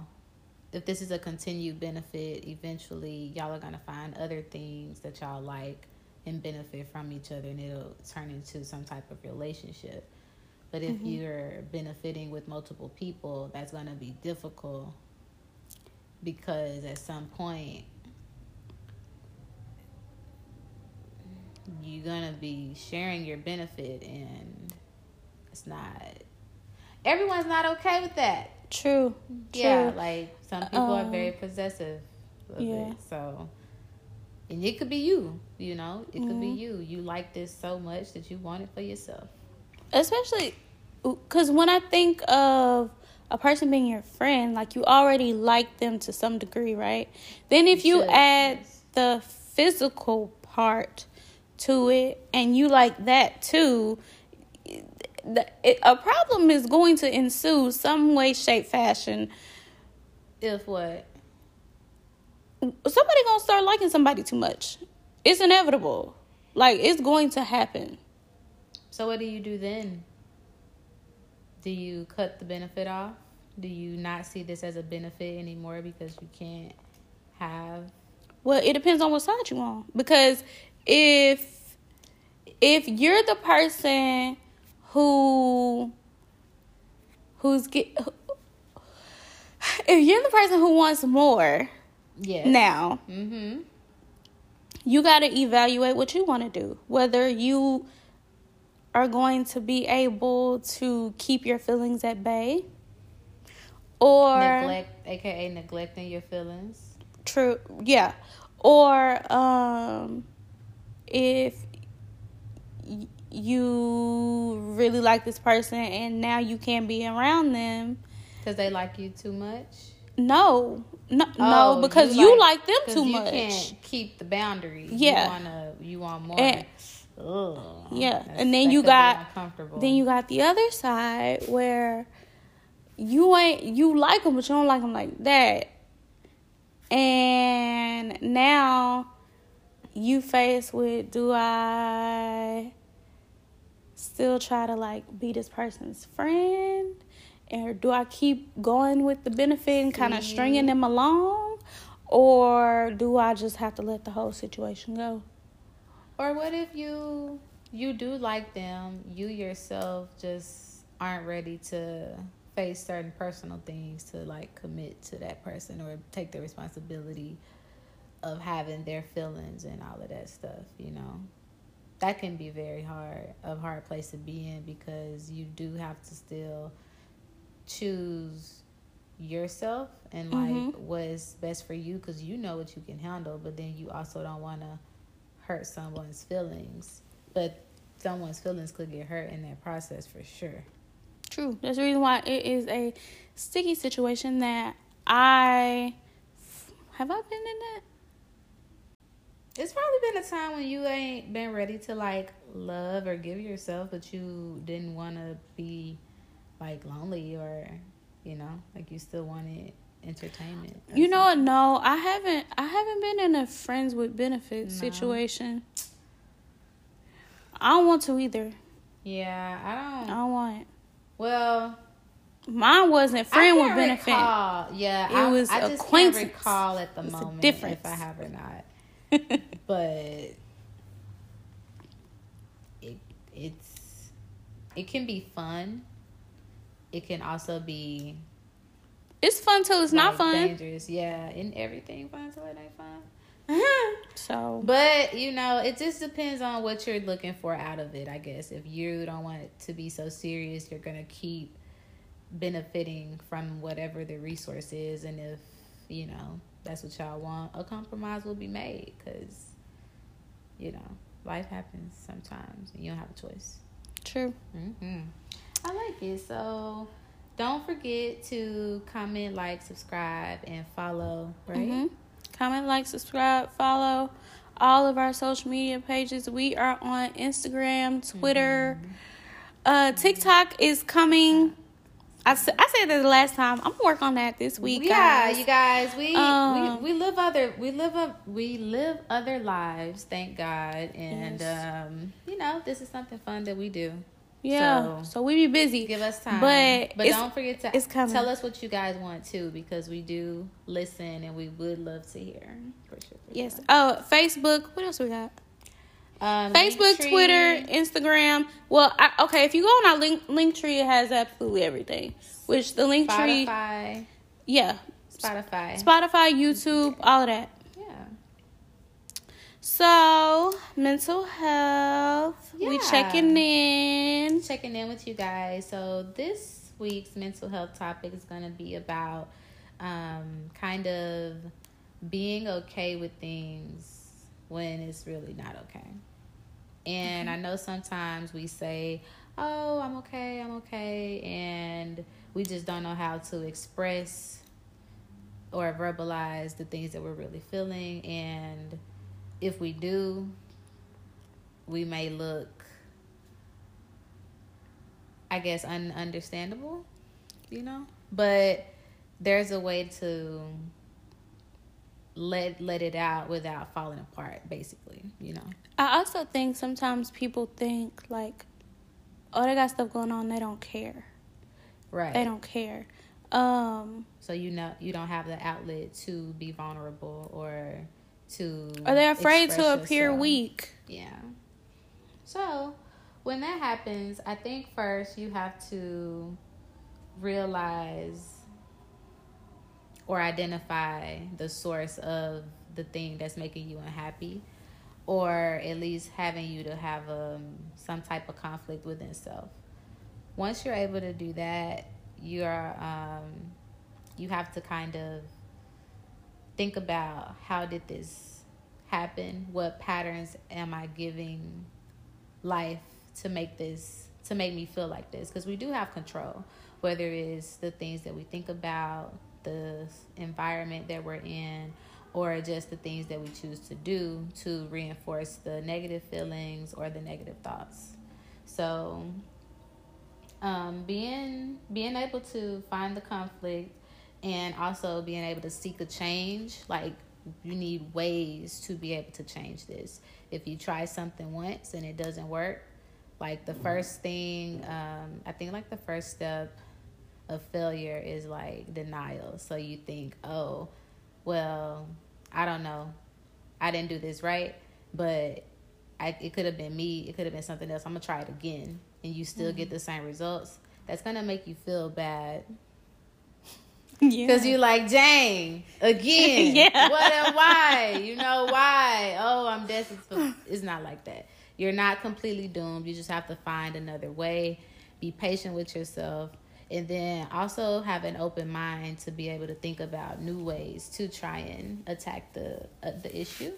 if this is a continued benefit, eventually y'all are going to find other things that y'all like and benefit from each other, and it'll turn into some type of relationship. But if mm-hmm. you're benefiting with multiple people, that's going to be difficult because at some point you're gonna be sharing your benefit, and it's not, everyone's not okay with that. True. Yeah, true. Like some people um, are very possessive of yeah. it. So, and it could be you, you know, it mm-hmm. could be you. You like this so much that you want it for yourself. Especially because when I think of a person being your friend, like you already like them to some degree, right? Then if you, you should, add yes. the physical part to it, and you like that too, the, it, a problem is going to ensue some way, shape, fashion. If what? Somebody gonna start liking somebody too much. It's inevitable. Like, it's going to happen. So what do you do then? Do you cut the benefit off? Do you not see this as a benefit anymore because you can't have? Well, it depends on what side you're on. Because if if you're the person who who's get who, if you're the person who wants more, yes. now, mm-hmm. you got to evaluate what you want to do. Whether you are going to be able to keep your feelings at bay, or neglect, aka neglecting your feelings. True. Yeah. Or um, if y- you really like this person and now you can't be around them because they like you too much. No, no, oh, no, because you like, you like them too you much. You can't keep the boundaries. Yeah, you want to, you want more. And, Ugh, yeah, and then you got then you got the other side where you ain't you like them, but you don't like them like that, and now you faced with, do I still try to like be this person's friend? Or do I keep going with the benefit and kind of stringing them along? Or do I just have to let the whole situation go? Or what if you you do like them, you yourself just aren't ready to face certain personal things, to like commit to that person or take the responsibility of having their feelings and all of that stuff, you know? That can be very hard, a hard place to be in, because you do have to still choose yourself and like mm-hmm. what's best for you, because you know what you can handle, but then you also don't want to hurt someone's feelings, but someone's feelings could get hurt in that process for sure. True. That's the reason why it is a sticky situation that I have I been in that? It's probably been a time when you ain't been ready to like love or give yourself, but you didn't want to be like lonely, or you know, like you still wanted entertainment. You know what? No, I haven't. I haven't been in a friends with benefits no. situation. I don't want to either. Yeah, I don't. I don't want it. Well, mine wasn't friend with benefit. Recall. Yeah, it I, was I just can't recall at the it's moment if I have or not. But it it's it can be fun. It can also be. It's fun too. It's like not fun. Dangerous, yeah. Isn't everything fun till it ain't fun? So, but you know, it just depends on what you're looking for out of it, I guess. If you don't want it to be so serious, you're gonna keep benefiting from whatever the resource is, and if you know that's what y'all want, a compromise will be made, because you know life happens sometimes, and you don't have a choice. True. Mm-hmm. I like it. So don't forget to comment, like, subscribe, and follow, right? Mm-hmm. Comment, like, subscribe, follow all of our social media pages. We are on Instagram, Twitter. Mm-hmm. Uh, TikTok is coming. I, I said that the last time. I'm gonna work on that this week, yeah, guys. Yeah, you guys. We, um, we we live other we live a, we live other lives. Thank God. And yes. um, you know, this is something fun that we do. Yeah, so, so we be busy. Give us time. But, but don't forget to it's tell us what you guys want, too, because we do listen, and we would love to hear. For sure, for yes. Sure. Oh, Facebook. What else we got? Um, Facebook, Linktree. Twitter, Instagram. Well, I, okay, if you go on our link, Linktree, it has absolutely everything, which the Linktree. Spotify. Yeah. Spotify. Spotify, YouTube, all of that. Yeah. So, mental health. Yeah. We checking in. Checking in with you guys. So, this week's mental health topic is going to be about um, kind of being okay with things when it's really not okay. And mm-hmm. I know sometimes we say, oh, I'm okay, I'm okay. And we just don't know how to express or verbalize the things that we're really feeling. And if we do, we may look, I guess, ununderstandable, you know? But there's a way to let let it out without falling apart, basically, you know? I also think sometimes people think, like, oh, they got stuff going on, they don't care. Right. They don't care. Um, so, you know, you don't have the outlet to be vulnerable or... to Are they afraid to appear yourself. Weak? Yeah. So, when that happens, I think first you have to realize or identify the source of the thing that's making you unhappy, or at least having you to have um, some type of conflict within self. Once you're able to do that, you are um, you have to kind of think about, how did this happen? What patterns am I giving life to make this, to make me feel like this? Because we do have control, whether it's the things that we think about, the environment that we're in, or just the things that we choose to do to reinforce the negative feelings or the negative thoughts. So, um, being being able to find the conflict. And also being able to seek a change. Like, you need ways to be able to change this. If you try something once and it doesn't work, like the first thing, um, I think like the first step of failure is like denial. So you think, oh, well, I don't know. I didn't do this right, but I, it could have been me. It could have been something else. I'm going to try it again. And you still mm-hmm. get the same results. That's going to make you feel bad. Because yeah. you like, dang, again, yeah. what and why? You know, why? Oh, I'm destined for... It's not like that. You're not completely doomed. You just have to find another way. Be patient with yourself. And then also have an open mind to be able to think about new ways to try and attack the uh, the issue.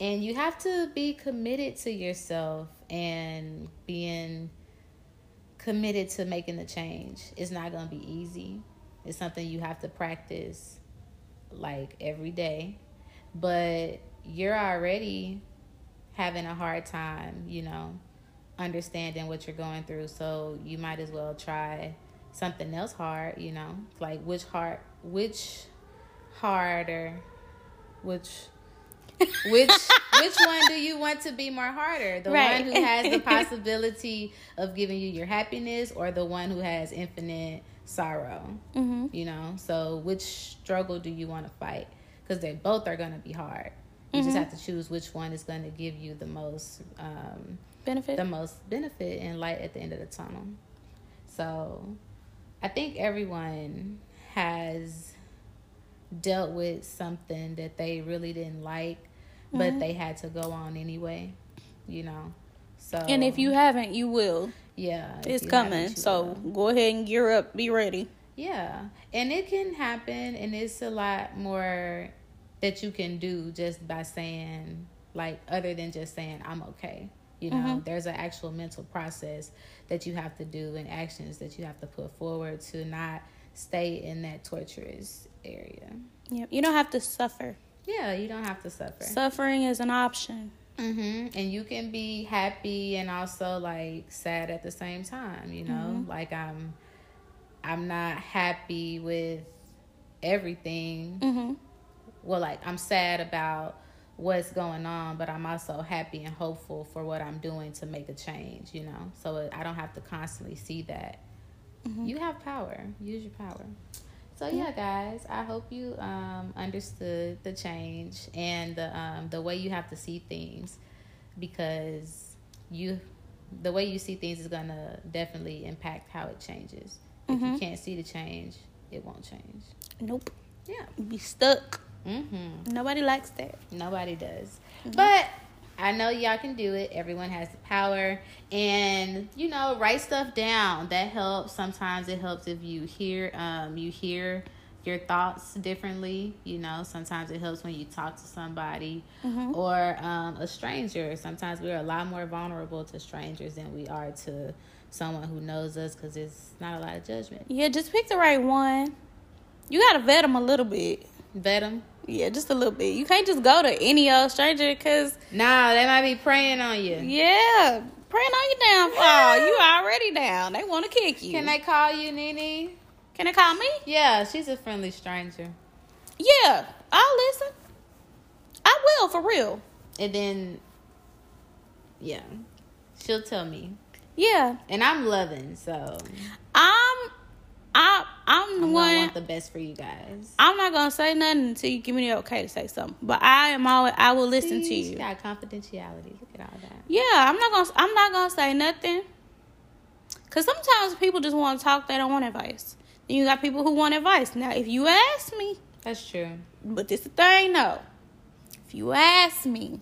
And you have to be committed to yourself and being committed to making the change. It's not going to be easy. It's something you have to practice, like, every day. But you're already having a hard time, you know, understanding what you're going through. So you might as well try something else hard, you know. Like, which hard, which harder, which, which, which one do you want to be more harder? The right. one who has the possibility of giving you your happiness, or the one who has infinite sorrow, mm-hmm. you know? So which struggle do you want to fight? Because they both are going to be hard. You mm-hmm. just have to choose which one is going to give you the most um, benefit, the most benefit and light at the end of the tunnel. So I think everyone has dealt with something that they really didn't like, mm-hmm. but they had to go on anyway, you know? So, and if you haven't, you will. Yeah. It's coming. So go ahead and gear up. Be ready. Yeah. And it can happen. And it's a lot more that you can do just by saying, like, other than just saying, I'm okay. You know, mm-hmm. there's an actual mental process that you have to do and actions that you have to put forward to not stay in that torturous area. Yeah. You don't have to suffer. Yeah. You don't have to suffer. Suffering is an option. Mm-hmm. And you can be happy and also, like, sad at the same time, you know? Mm-hmm. Like, I'm I'm not happy with everything. Mm-hmm. Well, like, I'm sad about what's going on, but I'm also happy and hopeful for what I'm doing to make a change, you know? So I don't have to constantly see that. Mm-hmm. You have power. Use your power. So, yeah, guys, I hope you um, understood the change and the um, the way you have to see things, because you the way you see things is going to definitely impact how it changes. Mm-hmm. If you can't see the change, it won't change. Nope. Yeah. Be stuck. Mm-hmm. Nobody likes that. Nobody does. Mm-hmm. But I know y'all can do it. Everyone has the power. And, you know, write stuff down. That helps. Sometimes it helps if you hear um you hear your thoughts differently. You know, sometimes it helps when you talk to somebody mm-hmm. or um, a stranger. Sometimes we're a lot more vulnerable to strangers than we are to someone who knows us because it's not a lot of judgment. Yeah, just pick the right one. You got to vet them a little bit. Vet them? Yeah, just a little bit. You can't just go to any old stranger because... Nah, they might be preying on you. Yeah, preying on your downfall. You already down. They want to kick you. Can they call you, Nene? Can they call me? Yeah, she's a friendly stranger. Yeah, I'll listen. I will, for real. And then, yeah, she'll tell me. Yeah. And I'm loving, so... I'm... I, I'm the I'm one. I want the best for you guys. I'm not gonna say nothing until you give me the okay to say something. But I am always. I will listen See, to you. She got confidentiality. Look at all that. Yeah, I'm not gonna. I'm not gonna say nothing. Cause sometimes people just want to talk. They don't want advice. Then you got people who want advice. Now, if you ask me, that's true. But this is the thing, though. If you ask me,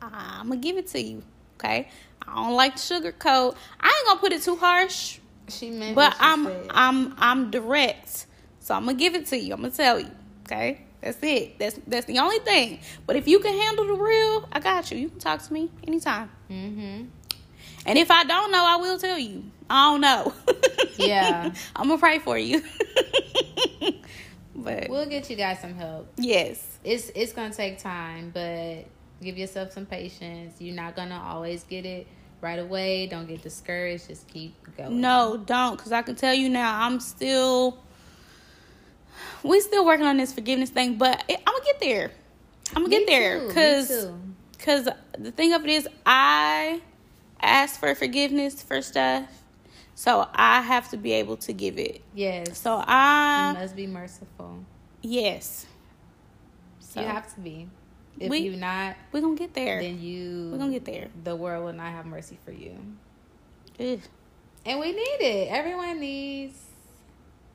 I'm gonna give it to you. Okay. I don't like the sugarcoat. I ain't gonna put it too harsh. She meant but what she I'm said. I'm I'm direct, so I'm gonna give it to you. I'm gonna tell you, okay? That's it. That's that's the only thing. But if you can handle the real, I got you. You can talk to me anytime. Mm-hmm. And if I don't know, I will tell you. I don't know. Yeah, I'm gonna pray for you. But we'll get you guys some help. Yes, it's it's gonna take time, but give yourself some patience. You're not gonna always get it right away. Don't get discouraged. Just keep going. No, don't. Because I can tell you now, I'm still... we still working on this forgiveness thing. But I'm going to get there. I'm going to get there. Because because the thing of it is, I asked for forgiveness for stuff. So I have to be able to give it. Yes. So I... you must be merciful. Yes. So. You have to be. If we, you're not... we're going to get there. Then you... we're going to get there. The world will not have mercy for you. Ugh. And we need it. Everyone needs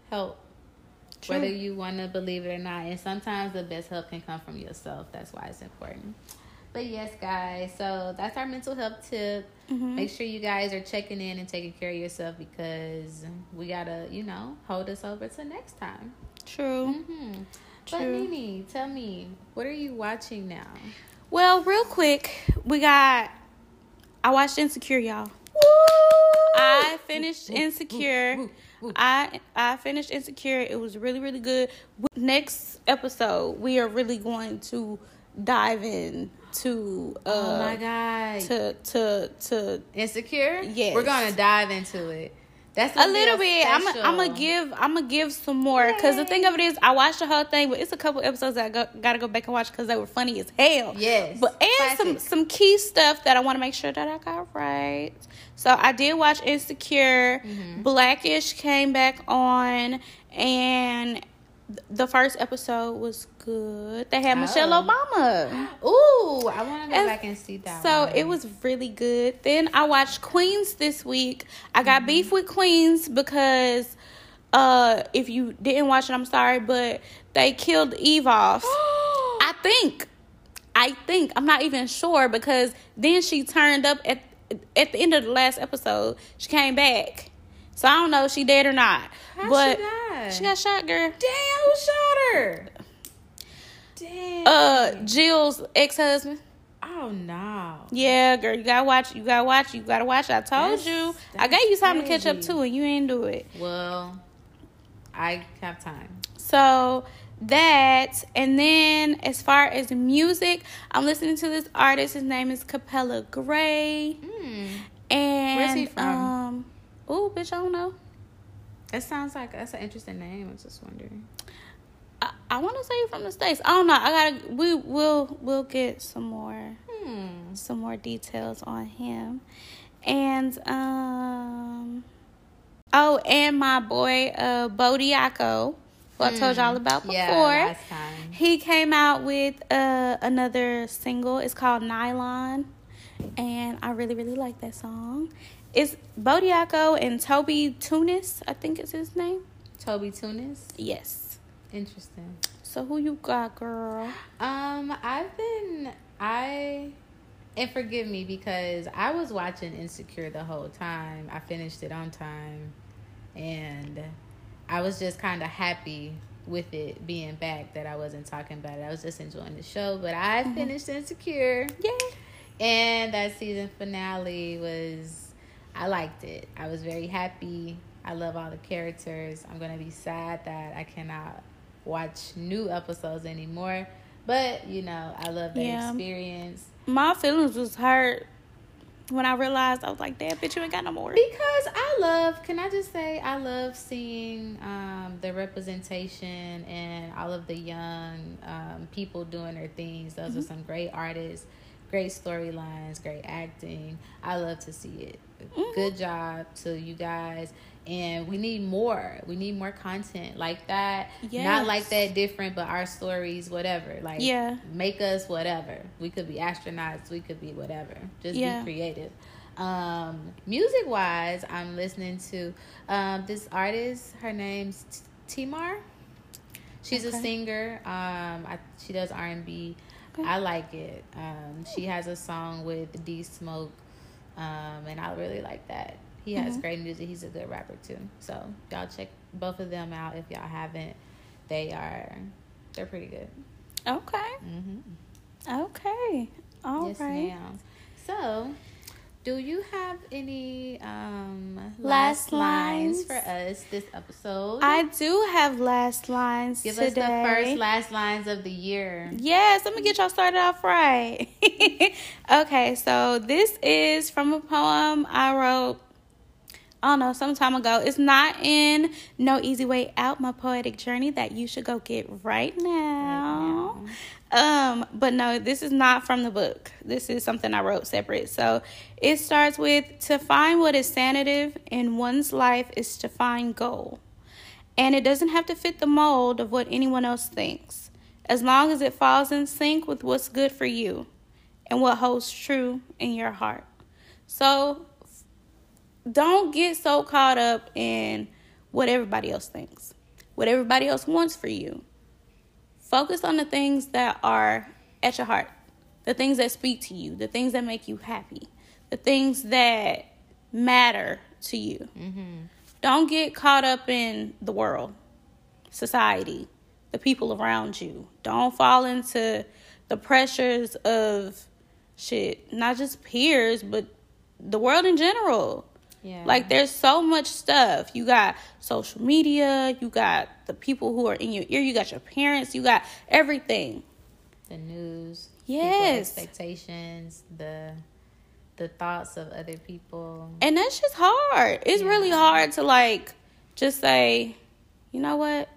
help. True. Whether you want to believe it or not. And sometimes the best help can come from yourself. That's why it's important. But yes, guys. So that's our mental health tip. Mm-hmm. Make sure you guys are checking in and taking care of yourself. Because we got to, you know, hold us over to next time. True. Mm-hmm. True. But Nene, tell me, what are you watching now? Well, real quick, we got... I watched Insecure, y'all. Woo! I finished Insecure. Woo, woo, woo, woo. I I finished Insecure. It was really, really good. Next episode, we are really going to dive in to... Uh, oh, my God. To, to, to... Insecure? Yes. We're going to dive into it. That's a little bit. I'm gonna give. I'm gonna give some more because the thing of it is, I watched the whole thing, but it's a couple episodes that I go, gotta go back and watch because they were funny as hell. Yes, but and classic. some some key stuff that I want to make sure that I got right. So I did watch Insecure. Mm-hmm. Blackish came back on, and the first episode was good. They had oh. Michelle Obama. Ooh, I want to go and back and see that So one. It was really good. Then I watched Queens this week. I got mm-hmm. beef with Queens because uh, if you didn't watch it, I'm sorry, but they killed Eve off. I think. I think. I'm not even sure because then she turned up at, at the end of the last episode. She came back. So, I don't know if she dead or not. How but she died? She got shot, girl. Damn, who shot her? Damn. Uh, Jill's ex-husband. Oh, no. Yeah, girl, you got to watch. You got to watch. You got to watch. I told that's, you. That's I gave you time crazy. to catch up, too, and you didn't do it. Well, I have time. So, that. And then, as far as music, I'm listening to this artist. His name is Capella Gray. Mm. And where's he from? Um, Oh, bitch, I don't know. That sounds like that's an interesting name. I was just wondering. I, I want to say you're from the States. I don't know. I gotta. We will. We'll get some more. Hmm. Some more details on him, and um. Oh, and my boy, uh, Bodiaco, who I told y'all about before. Yeah, last time. He came out with uh another single. It's called Nylon, and I really, really like that song. It's Bodiaco and Toby Tunis, I think is his name. Toby Tunis? Yes. Interesting. So who you got, girl? Um, I've been I and forgive me because I was watching Insecure the whole time. I finished it on time, and I was just kind of happy with it being back, that I wasn't talking about it. I was just enjoying the show, but I mm-hmm. finished Insecure. Yay! And that season finale was, I liked it. I was very happy. I love all the characters. I'm going to be sad that I cannot watch new episodes anymore. But, you know, I love the yeah. experience. My feelings was hurt when I realized, I was like, damn, bitch, you ain't got no more. Because I love, can I just say, I love seeing um, the representation and all of the young um, people doing their things. Those mm-hmm. are some great artists, great storylines, great acting. I love to see it. Mm-hmm. Good job to you guys. And we need more. We need more content like that. Yes. Not like that different, but our stories, whatever. Like, yeah. make us whatever. We could be astronauts. We could be whatever. Just yeah. be creative. Um, music-wise, I'm listening to um, this artist. Her name's Timar. She's okay. a singer. Um, I, she does R and B. Okay. I like it. Um, she has a song with D Smoke, um, and I really like that. He has mm-hmm. great music. He's a good rapper, too. So, y'all check both of them out if y'all haven't. They are, they're pretty good. Okay. Mm-hmm. Okay. All yes, right. Ma'am. So, do you have any um, last, last lines. lines for us this episode? I do have last lines Give today. Give us the first last lines of the year. Yes, let me get y'all started off right. Okay, so this is from a poem I wrote. I don't know, some time ago. It's not in No Easy Way Out, My Poetic Journey, that you should go get right now. Right now. Um, but no, this is not from the book. This is something I wrote separate. So it starts with, to find what is sanative in one's life is to find goal. And it doesn't have to fit the mold of what anyone else thinks, as long as it falls in sync with what's good for you and what holds true in your heart. So don't get so caught up in what everybody else thinks, what everybody else wants for you. Focus on the things that are at your heart, the things that speak to you, the things that make you happy, the things that matter to you. Mm-hmm. Don't get caught up in the world, society, the people around you. Don't fall into the pressures of shit, not just peers, but the world in general. Yeah. Like, there's so much stuff. You got social media. You got the people who are in your ear. You got your parents. You got everything. The news. Yes. People's expectations. The the thoughts of other people. And that's just hard. It's yeah. really hard to, like, just say, you know what?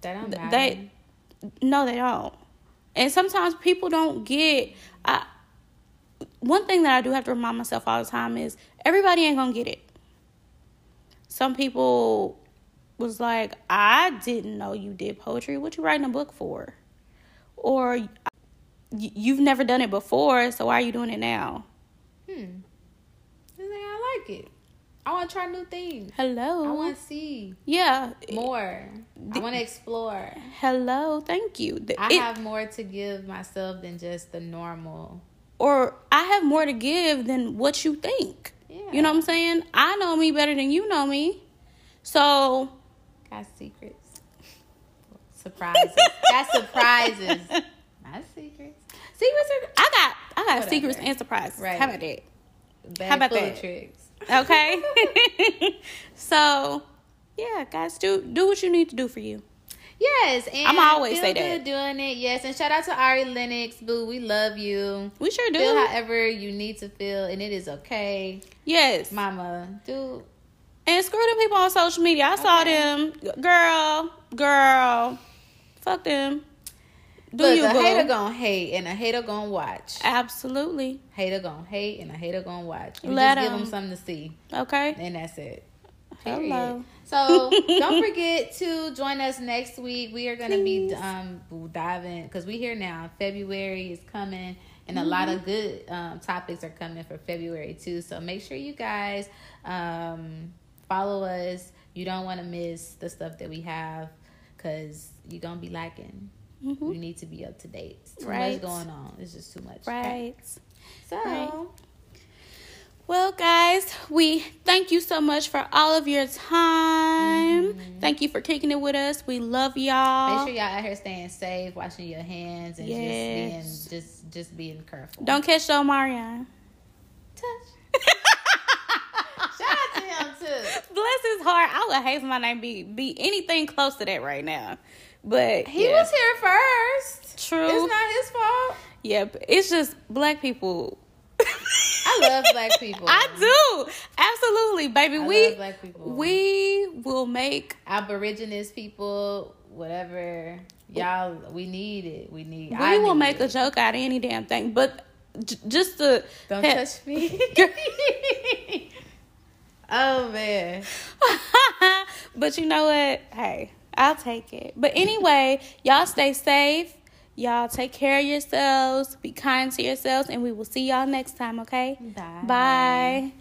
They don't matter. They, no, they don't. And sometimes people don't get... I, One thing that I do have to remind myself all the time is everybody ain't gonna get it. Some people was like, I didn't know you did poetry. What you writing a book for? Or you've never done it before, so why are you doing it now? Hmm. I like it. I want to try new things. Hello. I want to see. Yeah. More. The, I want to explore. Hello. Thank you. The, I it, have more to give myself than just the normal. Or I have more to give than what you think. Yeah. You know what I'm saying? I know me better than you know me. So. Got secrets. Surprises. Got surprises. Not secrets. Secrets are. I got I got Whatever. secrets and surprises. Right. How about that? Bad How about that? Tricks. Okay. So, yeah, guys, do, do what you need to do for you. Yes, and I'm always feel say good that. doing it. Yes, and shout out to Ari Lennox, boo. We love you. We sure do. Feel however you need to feel, and it is okay. Yes, mama, do. And screw them people on social media. I okay. saw them, girl, girl. Fuck them. Do Look, you a boo. hater gonna hate, and a hater gonna watch. Absolutely, hater gonna hate, and a hater gonna watch. You Let just em. give them something to see. Okay, and that's it. Period. Hello. So don't forget to join us next week. We are going to be um, diving, because we're here now. February is coming, and mm-hmm. a lot of good um, topics are coming for February too. So make sure you guys um, follow us. You don't want to miss the stuff that we have, because you're going to be lacking. Mm-hmm. You need to be up to date. It's too right. much going on. It's just too much. Right. So. Right. Well, guys, we thank you so much for all of your time. Mm-hmm. Thank you for kicking it with us. We love y'all. Make sure y'all out here staying safe, washing your hands, and yes. just being just just being careful. Don't catch your Marion. Touch. Shout out to him too. Bless his heart. I would hate for my name be be anything close to that right now. But he yeah. was here first. True. It's not his fault. Yeah, but it's just black people. I love black people. I do. Absolutely, baby. I we love black people. We will make Aborigines people, whatever y'all we need it. We need We I will need make it. a joke out of any damn thing. But j- just to Don't ha- touch me. Oh man. But you know what? Hey, I'll take it. But anyway, y'all stay safe. Y'all take care of yourselves. Be kind to yourselves. And we will see y'all next time, okay? Bye. Bye.